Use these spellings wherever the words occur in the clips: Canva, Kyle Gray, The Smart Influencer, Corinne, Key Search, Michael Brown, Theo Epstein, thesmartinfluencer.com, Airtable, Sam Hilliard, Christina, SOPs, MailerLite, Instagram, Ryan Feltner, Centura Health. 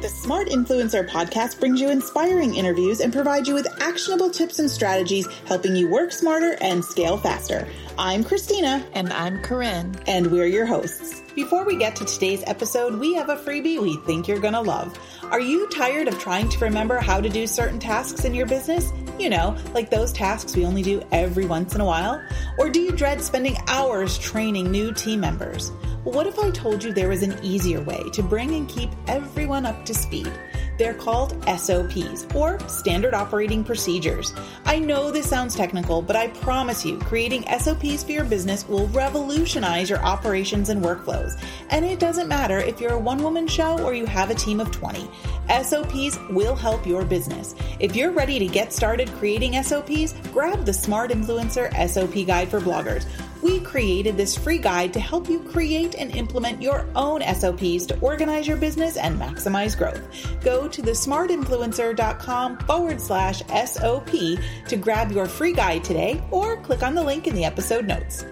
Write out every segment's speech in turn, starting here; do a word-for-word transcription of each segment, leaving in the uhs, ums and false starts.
The Smart Influencer podcast brings you inspiring interviews and provides you with actionable tips and strategies, helping you work smarter and scale faster. I'm Christina. And I'm Corinne. And we're your hosts. Before we get to today's episode, we have a freebie we think you're going to love. Are you tired of trying to remember how to do certain tasks in your business? You know, like those tasks we only do every once in a while? Or do you dread spending hours training new team members? What if I told you there was an easier way to bring and keep everyone up to speed? They're called S O Ps, or Standard Operating Procedures. I know this sounds technical, but I promise you, creating S O Ps for your business will revolutionize your operations and workflows. And it doesn't matter if you're a one-woman show or you have a team of twenty. S O Ps will help your business. If you're ready to get started creating S O Ps, grab the Smart Influencer S O P Guide for Bloggers. We created this free guide to help you create and implement your own S O Ps to organize your business and maximize growth. Go to thesmartinfluencer.com forward slash SOP to grab your free guide today, or click on the link in the episode notes.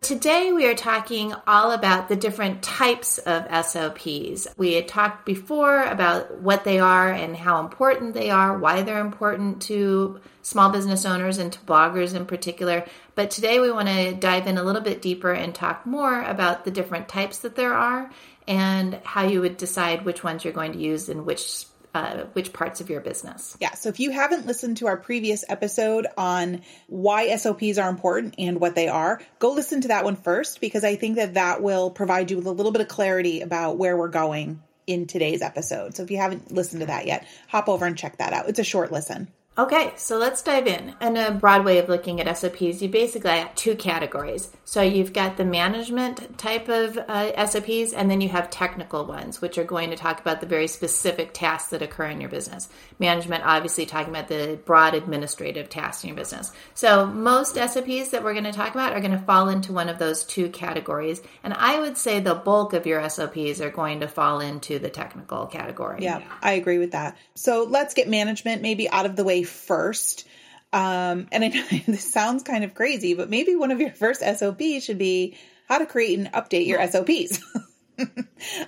Today we are talking all about the different types of S O Ps. We had talked before about what they are and how important they are, why they're important to small business owners and to bloggers in particular. But today we want to dive in a little bit deeper and talk more about the different types that there are and how you would decide which ones you're going to use and which Uh, which parts of your business. Yeah. So if you haven't listened to our previous episode on why S O Ps are important and what they are, go listen to that one first, because I think that that will provide you with a little bit of clarity about where we're going in today's episode. So if you haven't listened to that yet, hop over and check that out. It's a short listen. Okay, so let's dive in. And a broad way of looking at S O Ps, you basically have two categories. So you've got the management type of uh, S O Ps, and then you have technical ones, which are going to talk about the very specific tasks that occur in your business. Management, obviously talking about the broad administrative tasks in your business. So most S O Ps that we're going to talk about are going to fall into one of those two categories. And I would say the bulk of your S O Ps are going to fall into the technical category. Yeah, I agree with that. So let's get management maybe out of the way first. Um, and I know this sounds kind of crazy, but maybe one of your first S O Ps should be how to create and update your S O Ps.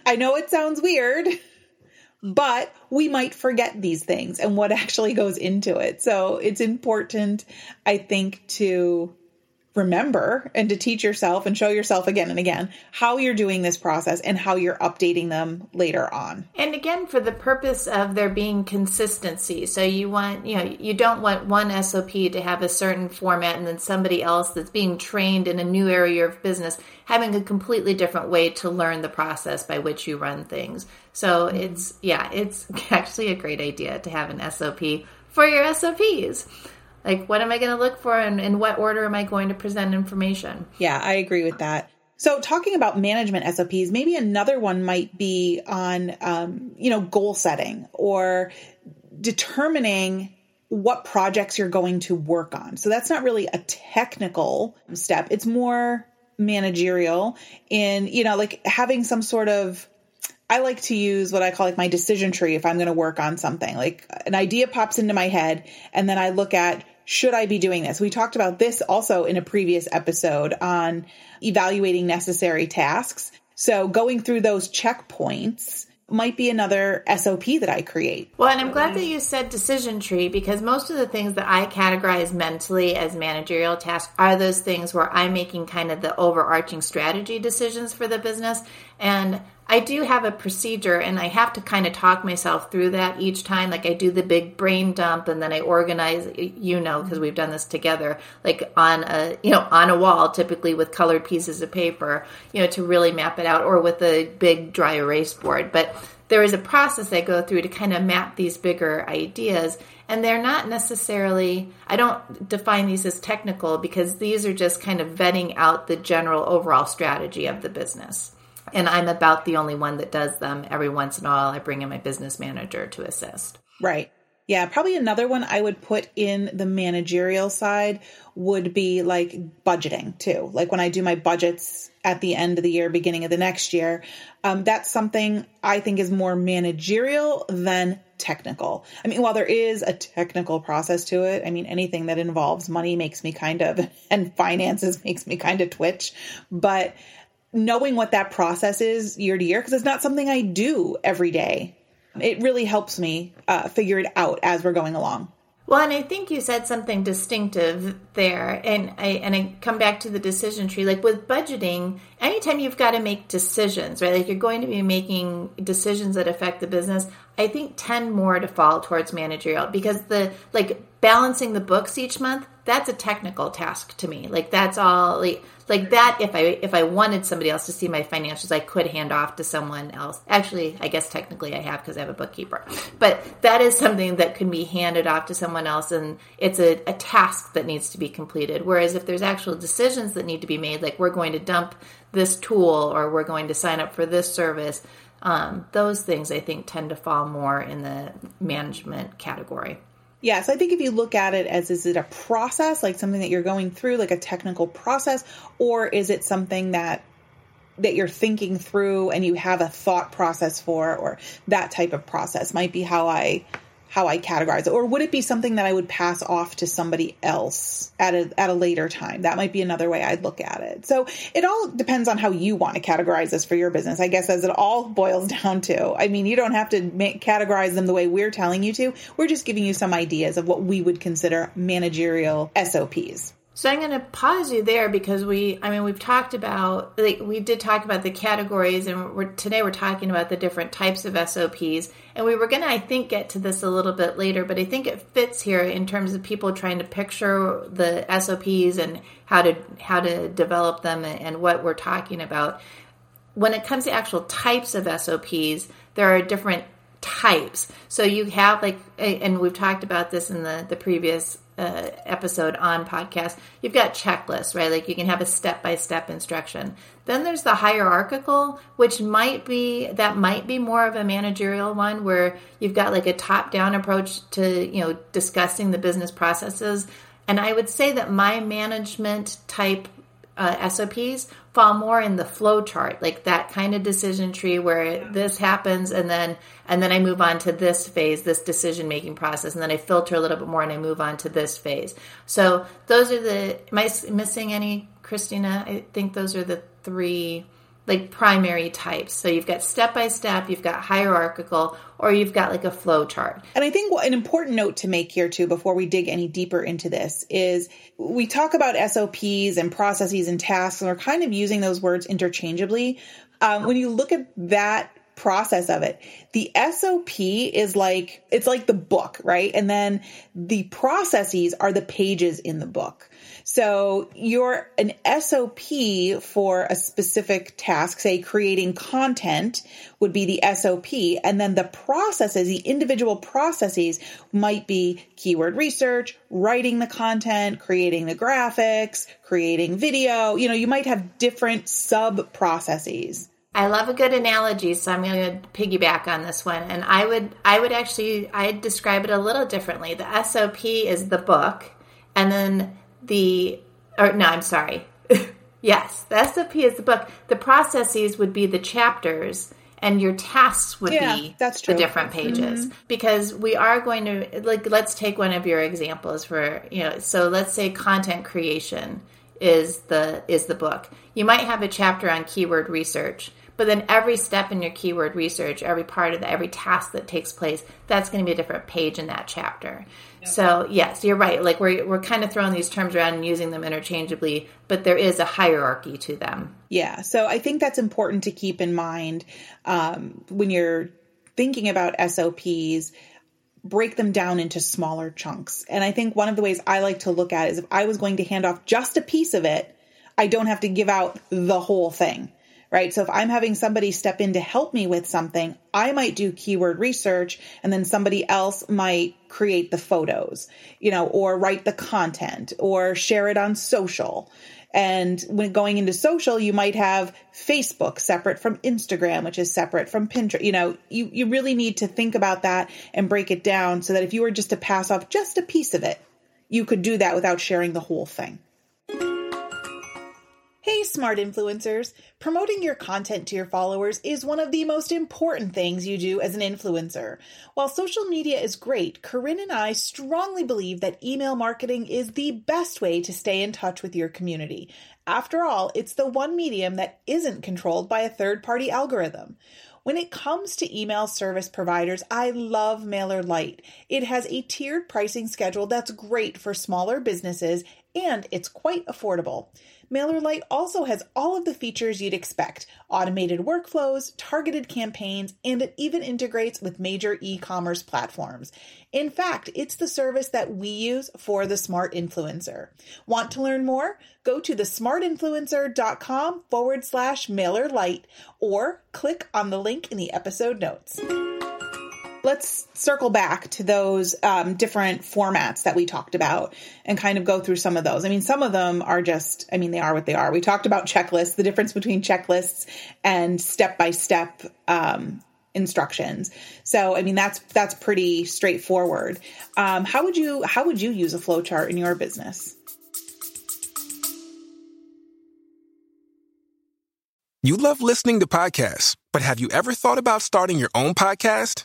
I know it sounds weird, but we might forget these things and what actually goes into it. So it's important, I think, to remember and to teach yourself and show yourself again and again how you're doing this process and how you're updating them later on. And again, for the purpose of there being consistency. So you want, you know, you don't want one S O P to have a certain format and then somebody else that's being trained in a new area of business having a completely different way to learn the process by which you run things. So mm-hmm. it's, yeah, it's actually a great idea to have an S O P for your S O Ps. Like, what am I going to look for, and in what order am I going to present information? Yeah, I agree with that. So talking about management S O Ps, maybe another one might be on, um, you know, goal setting or determining what projects you're going to work on. So that's not really a technical step. It's more managerial in, you know, like having some sort of, I like to use what I call like my decision tree if I'm going to work on something. Like an idea pops into my head and then I look at, should I be doing this? We talked about this also in a previous episode on evaluating necessary tasks. So going through those checkpoints might be another S O P that I create. Well, and I'm glad that you said decision tree, because most of the things that I categorize mentally as managerial tasks are those things where I'm making kind of the overarching strategy decisions for the business. And I do have a procedure, and I have to kind of talk myself through that each time. Like I do the big brain dump, and then I organize, you know, because we've done this together, like on a, you know, on a wall, typically with colored pieces of paper, you know, to really map it out, or with a big dry erase board. But there is a process I go through to kind of map these bigger ideas. And they're not necessarily, I don't define these as technical, because these are just kind of vetting out the general overall strategy of the business. And I'm about the only one that does them. Every once in a while, I bring in my business manager to assist. Right. Yeah, probably another one I would put in the managerial side would be like budgeting too. Like when I do my budgets at the end of the year, beginning of the next year, um, that's something I think is more managerial than technical. I mean, while there is a technical process to it, I mean, anything that involves money makes me kind of, and finances makes me kind of twitch, but knowing what that process is year to year, because it's not something I do every day. It really helps me uh, figure it out as we're going along. Well, and I think you said something distinctive there. And I and I come back to the decision tree. Like with budgeting, anytime you've got to make decisions, right? Like you're going to be making decisions that affect the business. I think tend more to fall towards managerial because the like balancing the books each month, that's a technical task to me. Like that's all like, like that. If I, if I wanted somebody else to see my financials, I could hand off to someone else. Actually, I guess technically I have, cause I have a bookkeeper, but that is something that can be handed off to someone else. And it's a, a task that needs to be completed. Whereas if there's actual decisions that need to be made, like we're going to dump this tool or we're going to sign up for this service. Um, those things I think tend to fall more in the management category. Yeah. So I think if you look at it as, is it a process, like something that you're going through, like a technical process, or is it something that, that you're thinking through and you have a thought process for, or that type of process might be how I, how I categorize it. Or would it be something that I would pass off to somebody else at a, at a later time? That might be another way I'd look at it. So it all depends on how you want to categorize this for your business, I guess, as it all boils down to. I mean, you don't have to make, categorize them the way we're telling you to. We're just giving you some ideas of what we would consider managerial S O Ps. So I'm going to pause you there because we, I mean, we've talked about, like we did talk about the categories and we're, today we're talking about the different types of S O Ps. And we were going to, I think, get to this a little bit later, but I think it fits here in terms of people trying to picture the S O Ps and how to, how to develop them and what we're talking about. When it comes to actual types of S O Ps, there are different types. So you have like, and we've talked about this in the, the previous Uh, episode on podcast, you've got checklists, right? Like you can have a step-by-step instruction. Then there's the hierarchical, which might be, that might be more of a managerial one where you've got like a top-down approach to, you know, discussing the business processes. And I would say that my management type uh, S O Ps fall more in the flow chart, like that kind of decision tree where this happens and then and then I move on to this phase, this decision-making process, and then I filter a little bit more and I move on to this phase. So those are the, am I missing any, Christina? I think those are the three like primary types. So you've got step-by-step, you've got hierarchical, or you've got like a flow chart. And I think an important note to make here too, before we dig any deeper into this, is we talk about S O Ps and processes and tasks, and we're kind of using those words interchangeably. Um, when you look at that process of it, the S O P is like, it's like the book, right? And then the processes are the pages in the book. So you're an S O P for a specific task, say creating content would be the S O P. And then the processes, the individual processes might be keyword research, writing the content, creating the graphics, creating video. You know, you might have different sub processes. I love a good analogy, so I'm going to piggyback on this one. And I would, I would actually, I'd describe it a little differently. The S O P is the book, and then the, or no, I'm sorry. Yes, the S O P is the book. The processes would be the chapters, and your tasks would yeah, be that's true. The different pages. Mm-hmm. Because we are going to, like, let's take one of your examples for, you know, so let's say content creation is the is the book. You might have a chapter on keyword research, but then every step in your keyword research, every part of the, every task that takes place, that's going to be a different page in that chapter. Yep. So yes, you're right. Like we're, we're kind of throwing these terms around and using them interchangeably, but there is a hierarchy to them. Yeah. So I think that's important to keep in mind um, when you're thinking about S O Ps, break them down into smaller chunks. And I think one of the ways I like to look at it is if I was going to hand off just a piece of it, I don't have to give out the whole thing. Right? So if I'm having somebody step in to help me with something, I might do keyword research and then somebody else might create the photos, you know, or write the content or share it on social. And when going into social, you might have Facebook separate from Instagram, which is separate from Pinterest. You know, you, you really need to think about that and break it down so that if you were just to pass off just a piece of it, you could do that without sharing the whole thing. Hey, smart influencers. Promoting your content to your followers is one of the most important things you do as an influencer. While social media is great, Corinne and I strongly believe that email marketing is the best way to stay in touch with your community. After all, it's the one medium that isn't controlled by a third-party algorithm. When it comes to email service providers, I love MailerLite. It has a tiered pricing schedule that's great for smaller businesses, and it's quite affordable. MailerLite also has all of the features you'd expect, automated workflows, targeted campaigns, and it even integrates with major e-commerce platforms. In fact, it's the service that we use for The Smart Influencer. Want to learn more? Go to thesmartinfluencer.com forward slash MailerLite or click on the link in the episode notes. Let's circle back to those um, different formats that we talked about and kind of go through some of those. I mean, some of them are just, I mean, they are what they are. We talked about checklists, the difference between checklists and step-by-step um, instructions. So, I mean, that's, that's pretty straightforward. Um, how would you, how would you use a flowchart in your business? You love listening to podcasts, but have you ever thought about starting your own podcast?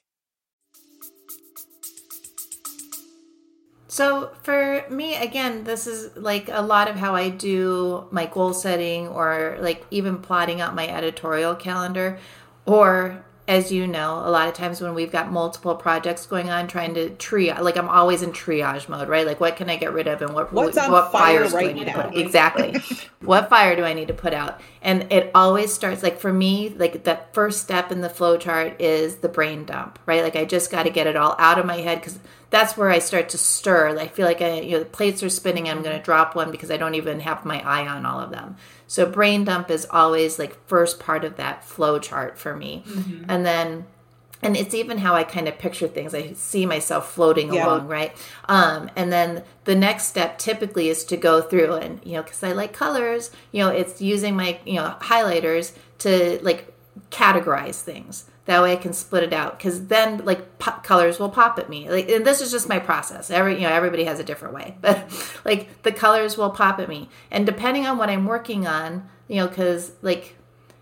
So for me, again, this is like a lot of how I do my goal setting or like even plotting out my editorial calendar. Or as you know, a lot of times when we've got multiple projects going on, trying to triage, like I'm always in triage mode, right? Like what can I get rid of and what, What's what, on what fire fires right do I need now? to put out? Exactly. What fire do I need to put out? And it always starts like for me, like the first step in the flow chart is the brain dump, right? Like I just got to get it all out of my head because that's where I start to stir. I feel like I, you know, the plates are spinning. I'm going to drop one because I don't even have my eye on all of them. So brain dump is always like first part of that flow chart for me. Mm-hmm. And then, and it's even how I kind of picture things. I see myself floating yeah. along, right? Um, and then the next step typically is to go through and, you know, because I like colors, you know, it's using my, you know, highlighters to like categorize things. That way I can split it out because then like pop colors will pop at me. Like, and this is just my process. Every, you know, everybody has a different way, but like the colors will pop at me. And depending on what I'm working on, you know, cause like,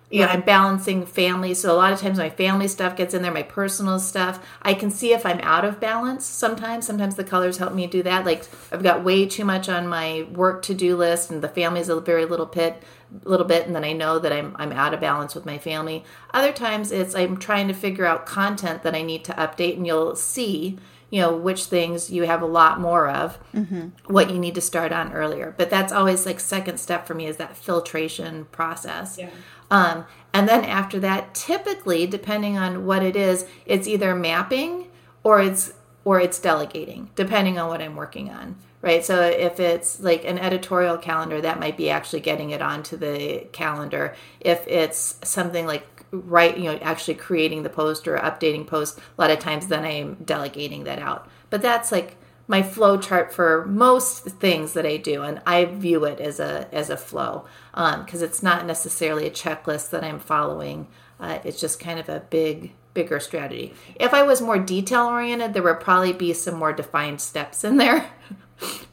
you yeah. know, I'm balancing family. So a lot of times my family stuff gets in there, my personal stuff. I can see if I'm out of balance sometimes. Sometimes the colors help me do that. Like I've got way too much on my work to-do list and the family is a very little bit, little bit. And then I know that I'm I'm out of balance with my family. Other times it's I'm trying to figure out content that I need to update and you'll see, you know, which things you have a lot more of, mm-hmm. what you need to start on earlier. But that's always like second step for me is that filtration process. Yeah. Um, and then after that, typically, depending on what it is, it's either mapping or it's or it's delegating, depending on what I'm working on. Right. So if it's like an editorial calendar, that might be actually getting it onto the calendar. If it's something like right, you know, actually creating the post or updating posts, a lot of times then I'm delegating that out. But that's like my flow chart for most things that I do. And I view it as a, as a flow because um, it's not necessarily a checklist that I'm following. Uh, it's just kind of a big, bigger strategy. If I was more detail oriented, there would probably be some more defined steps in there,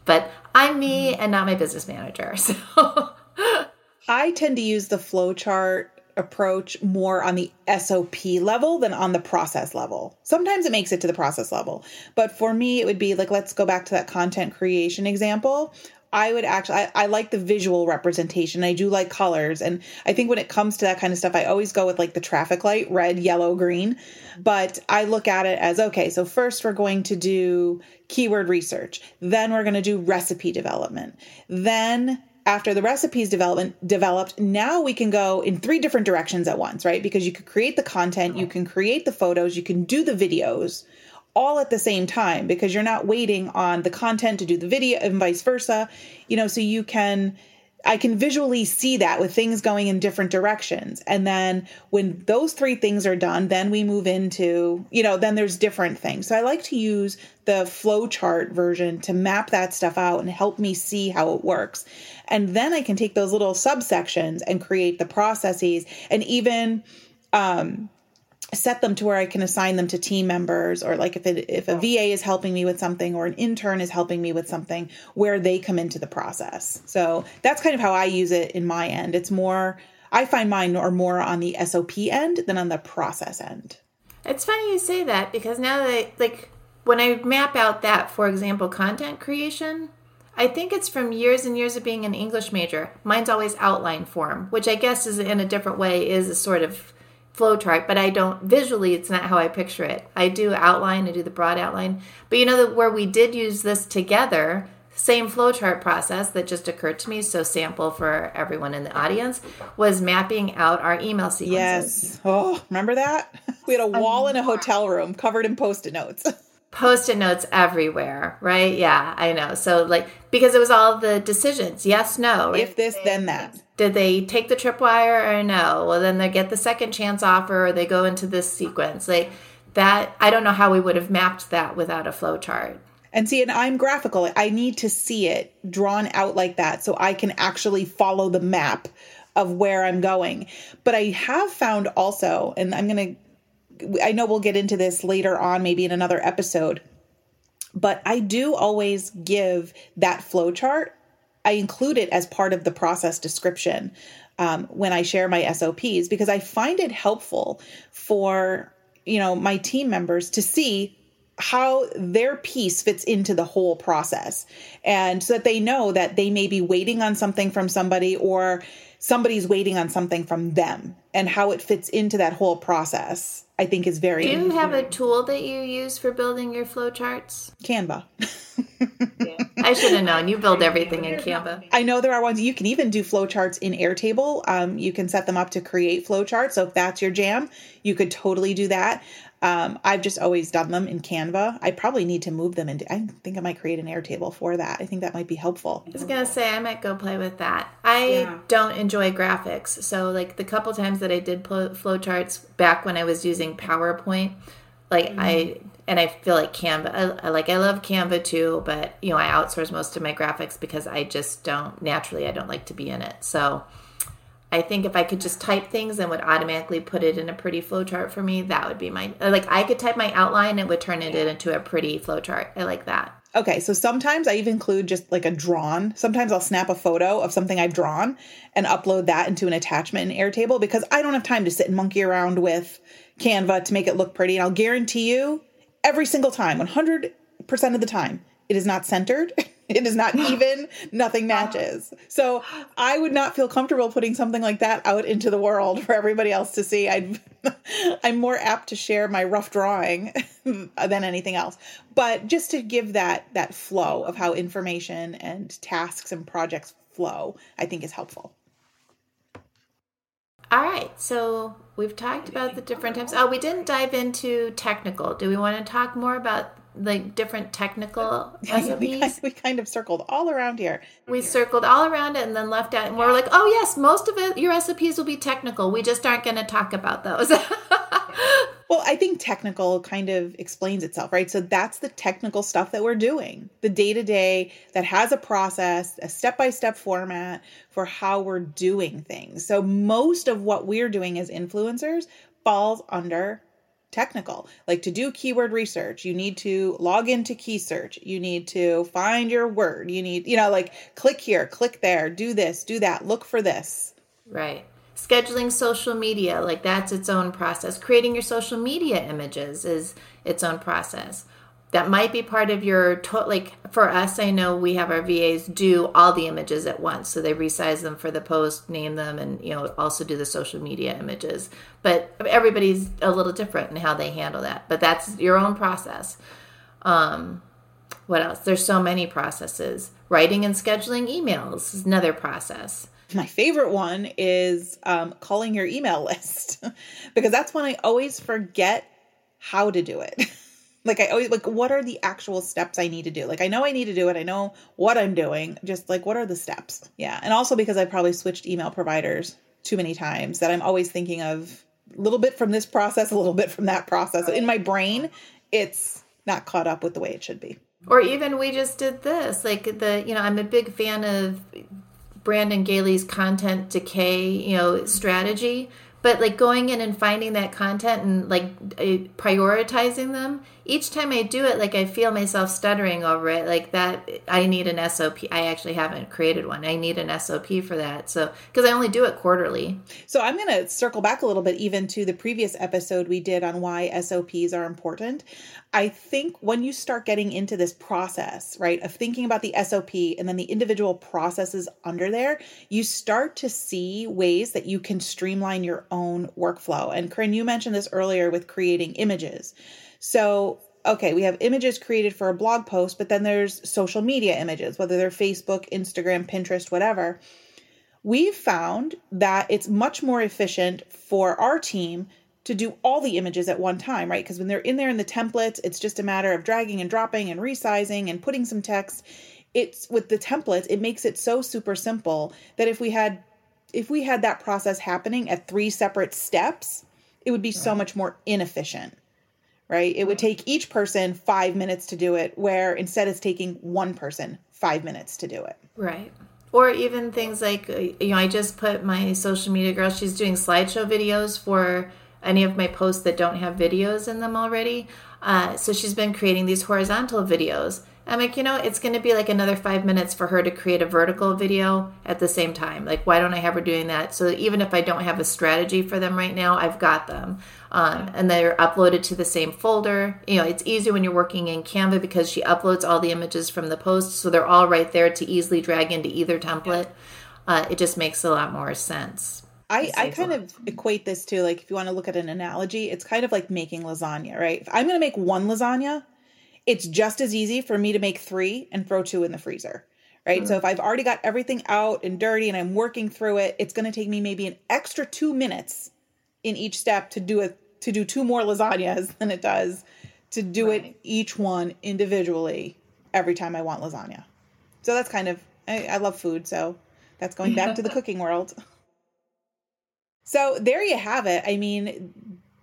but I'm me and not my business manager. So I tend to use the flow chart approach more on the S O P level than on the process level. Sometimes it makes it to the process level, but for me, it would be like, let's go back to that content creation example. I would actually, I, I like the visual representation. I do like colors. And I think when it comes to that kind of stuff, I always go with like the traffic light, red, yellow, green. But I look at it as, okay, so first we're going to do keyword research. Then we're going to do recipe development. Then after the recipes development developed, now we can go in three different directions at once, right? Because you could create the content, you can create the photos, you can do the videos all at the same time, because you're not waiting on the content to do the video and vice versa, you know, so you can, I can visually see that with things going in different directions. And then when those three things are done, then we move into, you know, then there's different things. So I like to use the flowchart version to map that stuff out and help me see how it works. And then I can take those little subsections and create the processes and even, um, set them to where I can assign them to team members, or like if it, if a V A is helping me with something or an intern is helping me with something, where they come into the process. So that's kind of how I use it in my end. It's more, I find mine are more on the S O P end than on the process end. It's funny you say that, because now that I, like when I map out that, for example, content creation, I think it's from years and years of being an English major. Mine's always outline form, which I guess is in a different way is a sort of flow chart, but I don't visually, it's not how I picture it. I do outline, I do the broad outline, but you know that where we did use this together, same flow chart process that just occurred to me, so sample for everyone in the audience, was mapping out our email sequences. Yes. Oh, remember that? We had a wall in a hotel room covered in Post-it notes. Post-it notes everywhere, right? Yeah, I know. So like, because it was all the decisions, yes, no. Right? If this, then that. Did they take the tripwire or no? Well, then they get the second chance offer or they go into this sequence. Like that, I don't know how we would have mapped that without a flow chart. And see, and I'm graphical. I need to see it drawn out like that so I can actually follow the map of where I'm going. But I have found also, and I'm going to, I know we'll get into this later on, maybe in another episode, but I do always give that flow chart. I include it as part of the process description um, when I share my S O Ps, because I find it helpful for, you know, my team members to see how their piece fits into the whole process, and so that they know that they may be waiting on something from somebody or somebody's waiting on something from them, and how it fits into that whole process, I think is very important. Do you have a tool that you use for building your flowcharts? Canva. Yeah. I should have known. You build everything in Canva. I know there are ones. You can even do flowcharts in Airtable. Um, you can set them up to create flowcharts. So if that's your jam, you could totally do that. Um, I've just always done them in Canva. I probably need to move them into, I think I might create an Airtable for that. I think that might be helpful. I was going to say, I might go play with that. I yeah. don't enjoy graphics. So like the couple times that I did pl- flowcharts back when I was using PowerPoint, like mm-hmm. I, and I feel like Canva, I, I like, I love Canva too, but you know, I outsource most of my graphics because I just don't, naturally, I don't like to be in it. So I think if I could just type things and would automatically put it in a pretty flowchart for me, that would be my, like I could type my outline and would turn it into a pretty flowchart. I like that. Okay. So sometimes I even include just like a drawn, sometimes I'll snap a photo of something I've drawn and upload that into an attachment in Airtable, because I don't have time to sit and monkey around with Canva to make it look pretty. And I'll guarantee you every single time, one hundred percent of the time, it is not centered. It is not even, nothing matches. So I would not feel comfortable putting something like that out into the world for everybody else to see. I'd, I'm more apt to share my rough drawing than anything else. But just to give that that flow of how information and tasks and projects flow, I think is helpful. All right. So we've talked about the different types. Oh, we didn't dive into technical. Do we want to talk more about like different technical S O Ps? We, kind, we kind of circled all around here. We here. circled all around it and then left out. And we're like, oh, yes, most of it, your S O Ps will be technical. We just aren't going to talk about those. Well, I think technical kind of explains itself, right? So that's the technical stuff that we're doing, the day-to-day that has a process, a step-by-step format for how we're doing things. So most of what we're doing as influencers falls under technical. Like to do keyword research, you need to log into Key Search. You need to find your word. You need, you know, like click here, click there, do this, do that, look for this. Right. Scheduling social media, like that's its own process. Creating your social media images is its own process. That might be part of your, to- like for us, I know we have our V As do all the images at once. So they resize them for the post, name them, and you know also do the social media images. But everybody's a little different in how they handle that. But that's your own process. Um, What else? There's so many processes. Writing and scheduling emails is another process. My favorite one is um, calling your email list because that's when I always forget how to do it. Like I always, like, what are the actual steps I need to do? Like, I know I need to do it. I know what I'm doing. Just like, what are the steps? Yeah. And also because I probably switched email providers too many times that I'm always thinking of a little bit from this process, a little bit from that process. In my brain, it's not caught up with the way it should be. Or even we just did this, like the, you know, I'm a big fan of Brandon Galey's content decay, you know, strategy. But like going in and finding that content and like prioritizing them, each time I do it, like I feel myself stuttering over it. Like that, I need an S O P. I actually haven't created one. I need an S O P for that. So, because I only do it quarterly. So I'm going to circle back a little bit even to the previous episode we did on why S O Ps are important. I think when you start getting into this process, right, of thinking about the S O P and then the individual processes under there, you start to see ways that you can streamline your own. own workflow. And Corinne, you mentioned this earlier with creating images. So, okay, we have images created for a blog post, but then there's social media images, whether they're Facebook, Instagram, Pinterest, whatever. We've found that it's much more efficient for our team to do all the images at one time, right? Because when they're in there in the templates, it's just a matter of dragging and dropping and resizing and putting some text. It's with the templates, it makes it so super simple that if we had If we had that process happening at three separate steps, it would be so much more inefficient, right? It would take each person five minutes to do it, where instead it's taking one person five minutes to do it. Right. Or even things like, you know, I just put my social media girl, she's doing slideshow videos for any of my posts that don't have videos in them already. Uh, so she's been creating these horizontal videos. I'm like, you know, it's going to be like another five minutes for her to create a vertical video at the same time. Like, why don't I have her doing that? So even if I don't have a strategy for them right now, I've got them. Um, and they're uploaded to the same folder. You know, it's easy when you're working in Canva because she uploads all the images from the post. So they're all right there to easily drag into either template. Uh, it just makes a lot more sense. I, I kind of equate this to, like, if you want to look at an analogy, it's kind of like making lasagna, right? If I'm going to make one lasagna, it's just as easy for me to make three and throw two in the freezer, right? Mm-hmm. So if I've already got everything out and dirty and I'm working through it, it's going to take me maybe an extra two minutes in each step to do it, to do two more lasagnas than it does to do right. it each one individually every time I want lasagna. So that's kind of, I, I love food. So that's going back to the cooking world. So there you have it. I mean,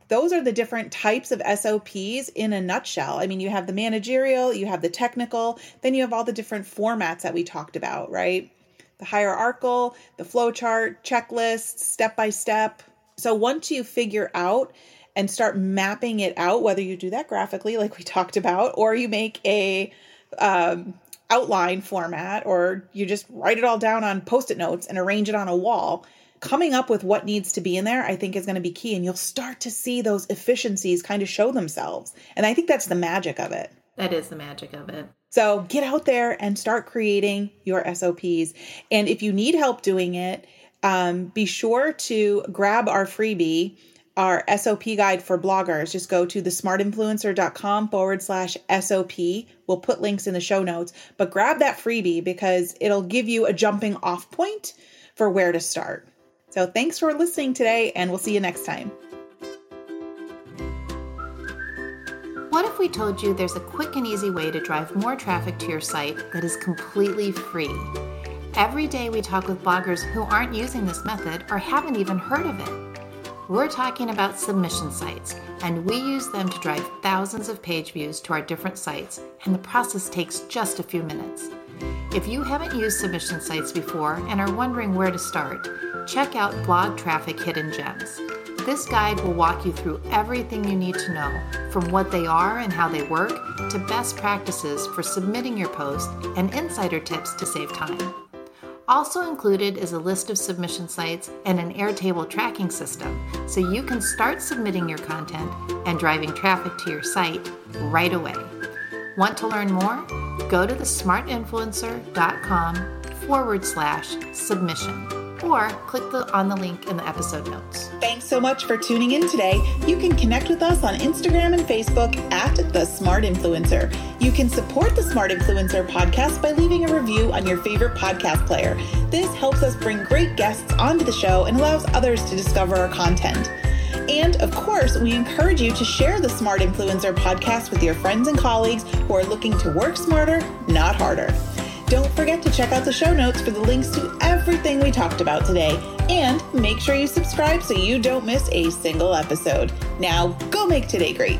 those are the different types of S O Ps in a nutshell. I mean, you have the managerial, you have the technical, then you have all the different formats that we talked about, right? The hierarchical, the flowchart, checklists, step-by-step. So once you figure out and start mapping it out, whether you do that graphically like we talked about, or you make a um, outline format, or you just write it all down on Post-it notes and arrange it on a wall, coming up with what needs to be in there, I think is going to be key. And you'll start to see those efficiencies kind of show themselves. And I think that's the magic of it. That is the magic of it. So get out there and start creating your S O Ps. And if you need help doing it, um, be sure to grab our freebie, our S O P guide for bloggers. Just go to thesmartinfluencer.com forward slash SOP. We'll put links in the show notes, but grab that freebie because it'll give you a jumping off point for where to start. So thanks for listening today, and we'll see you next time. What if we told you there's a quick and easy way to drive more traffic to your site that is completely free? Every day we talk with bloggers who aren't using this method or haven't even heard of it. We're talking about submission sites, and we use them to drive thousands of page views to our different sites, and the process takes just a few minutes. If you haven't used submission sites before and are wondering where to start, check out Blog Traffic Hidden Gems. This guide will walk you through everything you need to know, from what they are and how they work, to best practices for submitting your post and insider tips to save time. Also included is a list of submission sites and an Airtable tracking system, so you can start submitting your content and driving traffic to your site right away. Want to learn more? Go to thesmartinfluencer.com forward slash submission. Or click the, on the link in the episode notes. Thanks so much for tuning in today. You can connect with us on Instagram and Facebook at The Smart Influencer. You can support The Smart Influencer podcast by leaving a review on your favorite podcast player. This helps us bring great guests onto the show and allows others to discover our content. And of course, we encourage you to share the Smart Influencer podcast with your friends and colleagues who are looking to work smarter, not harder. Don't forget to check out the show notes for the links to everything we talked about today. And make sure you subscribe so you don't miss a single episode. Now go make today great.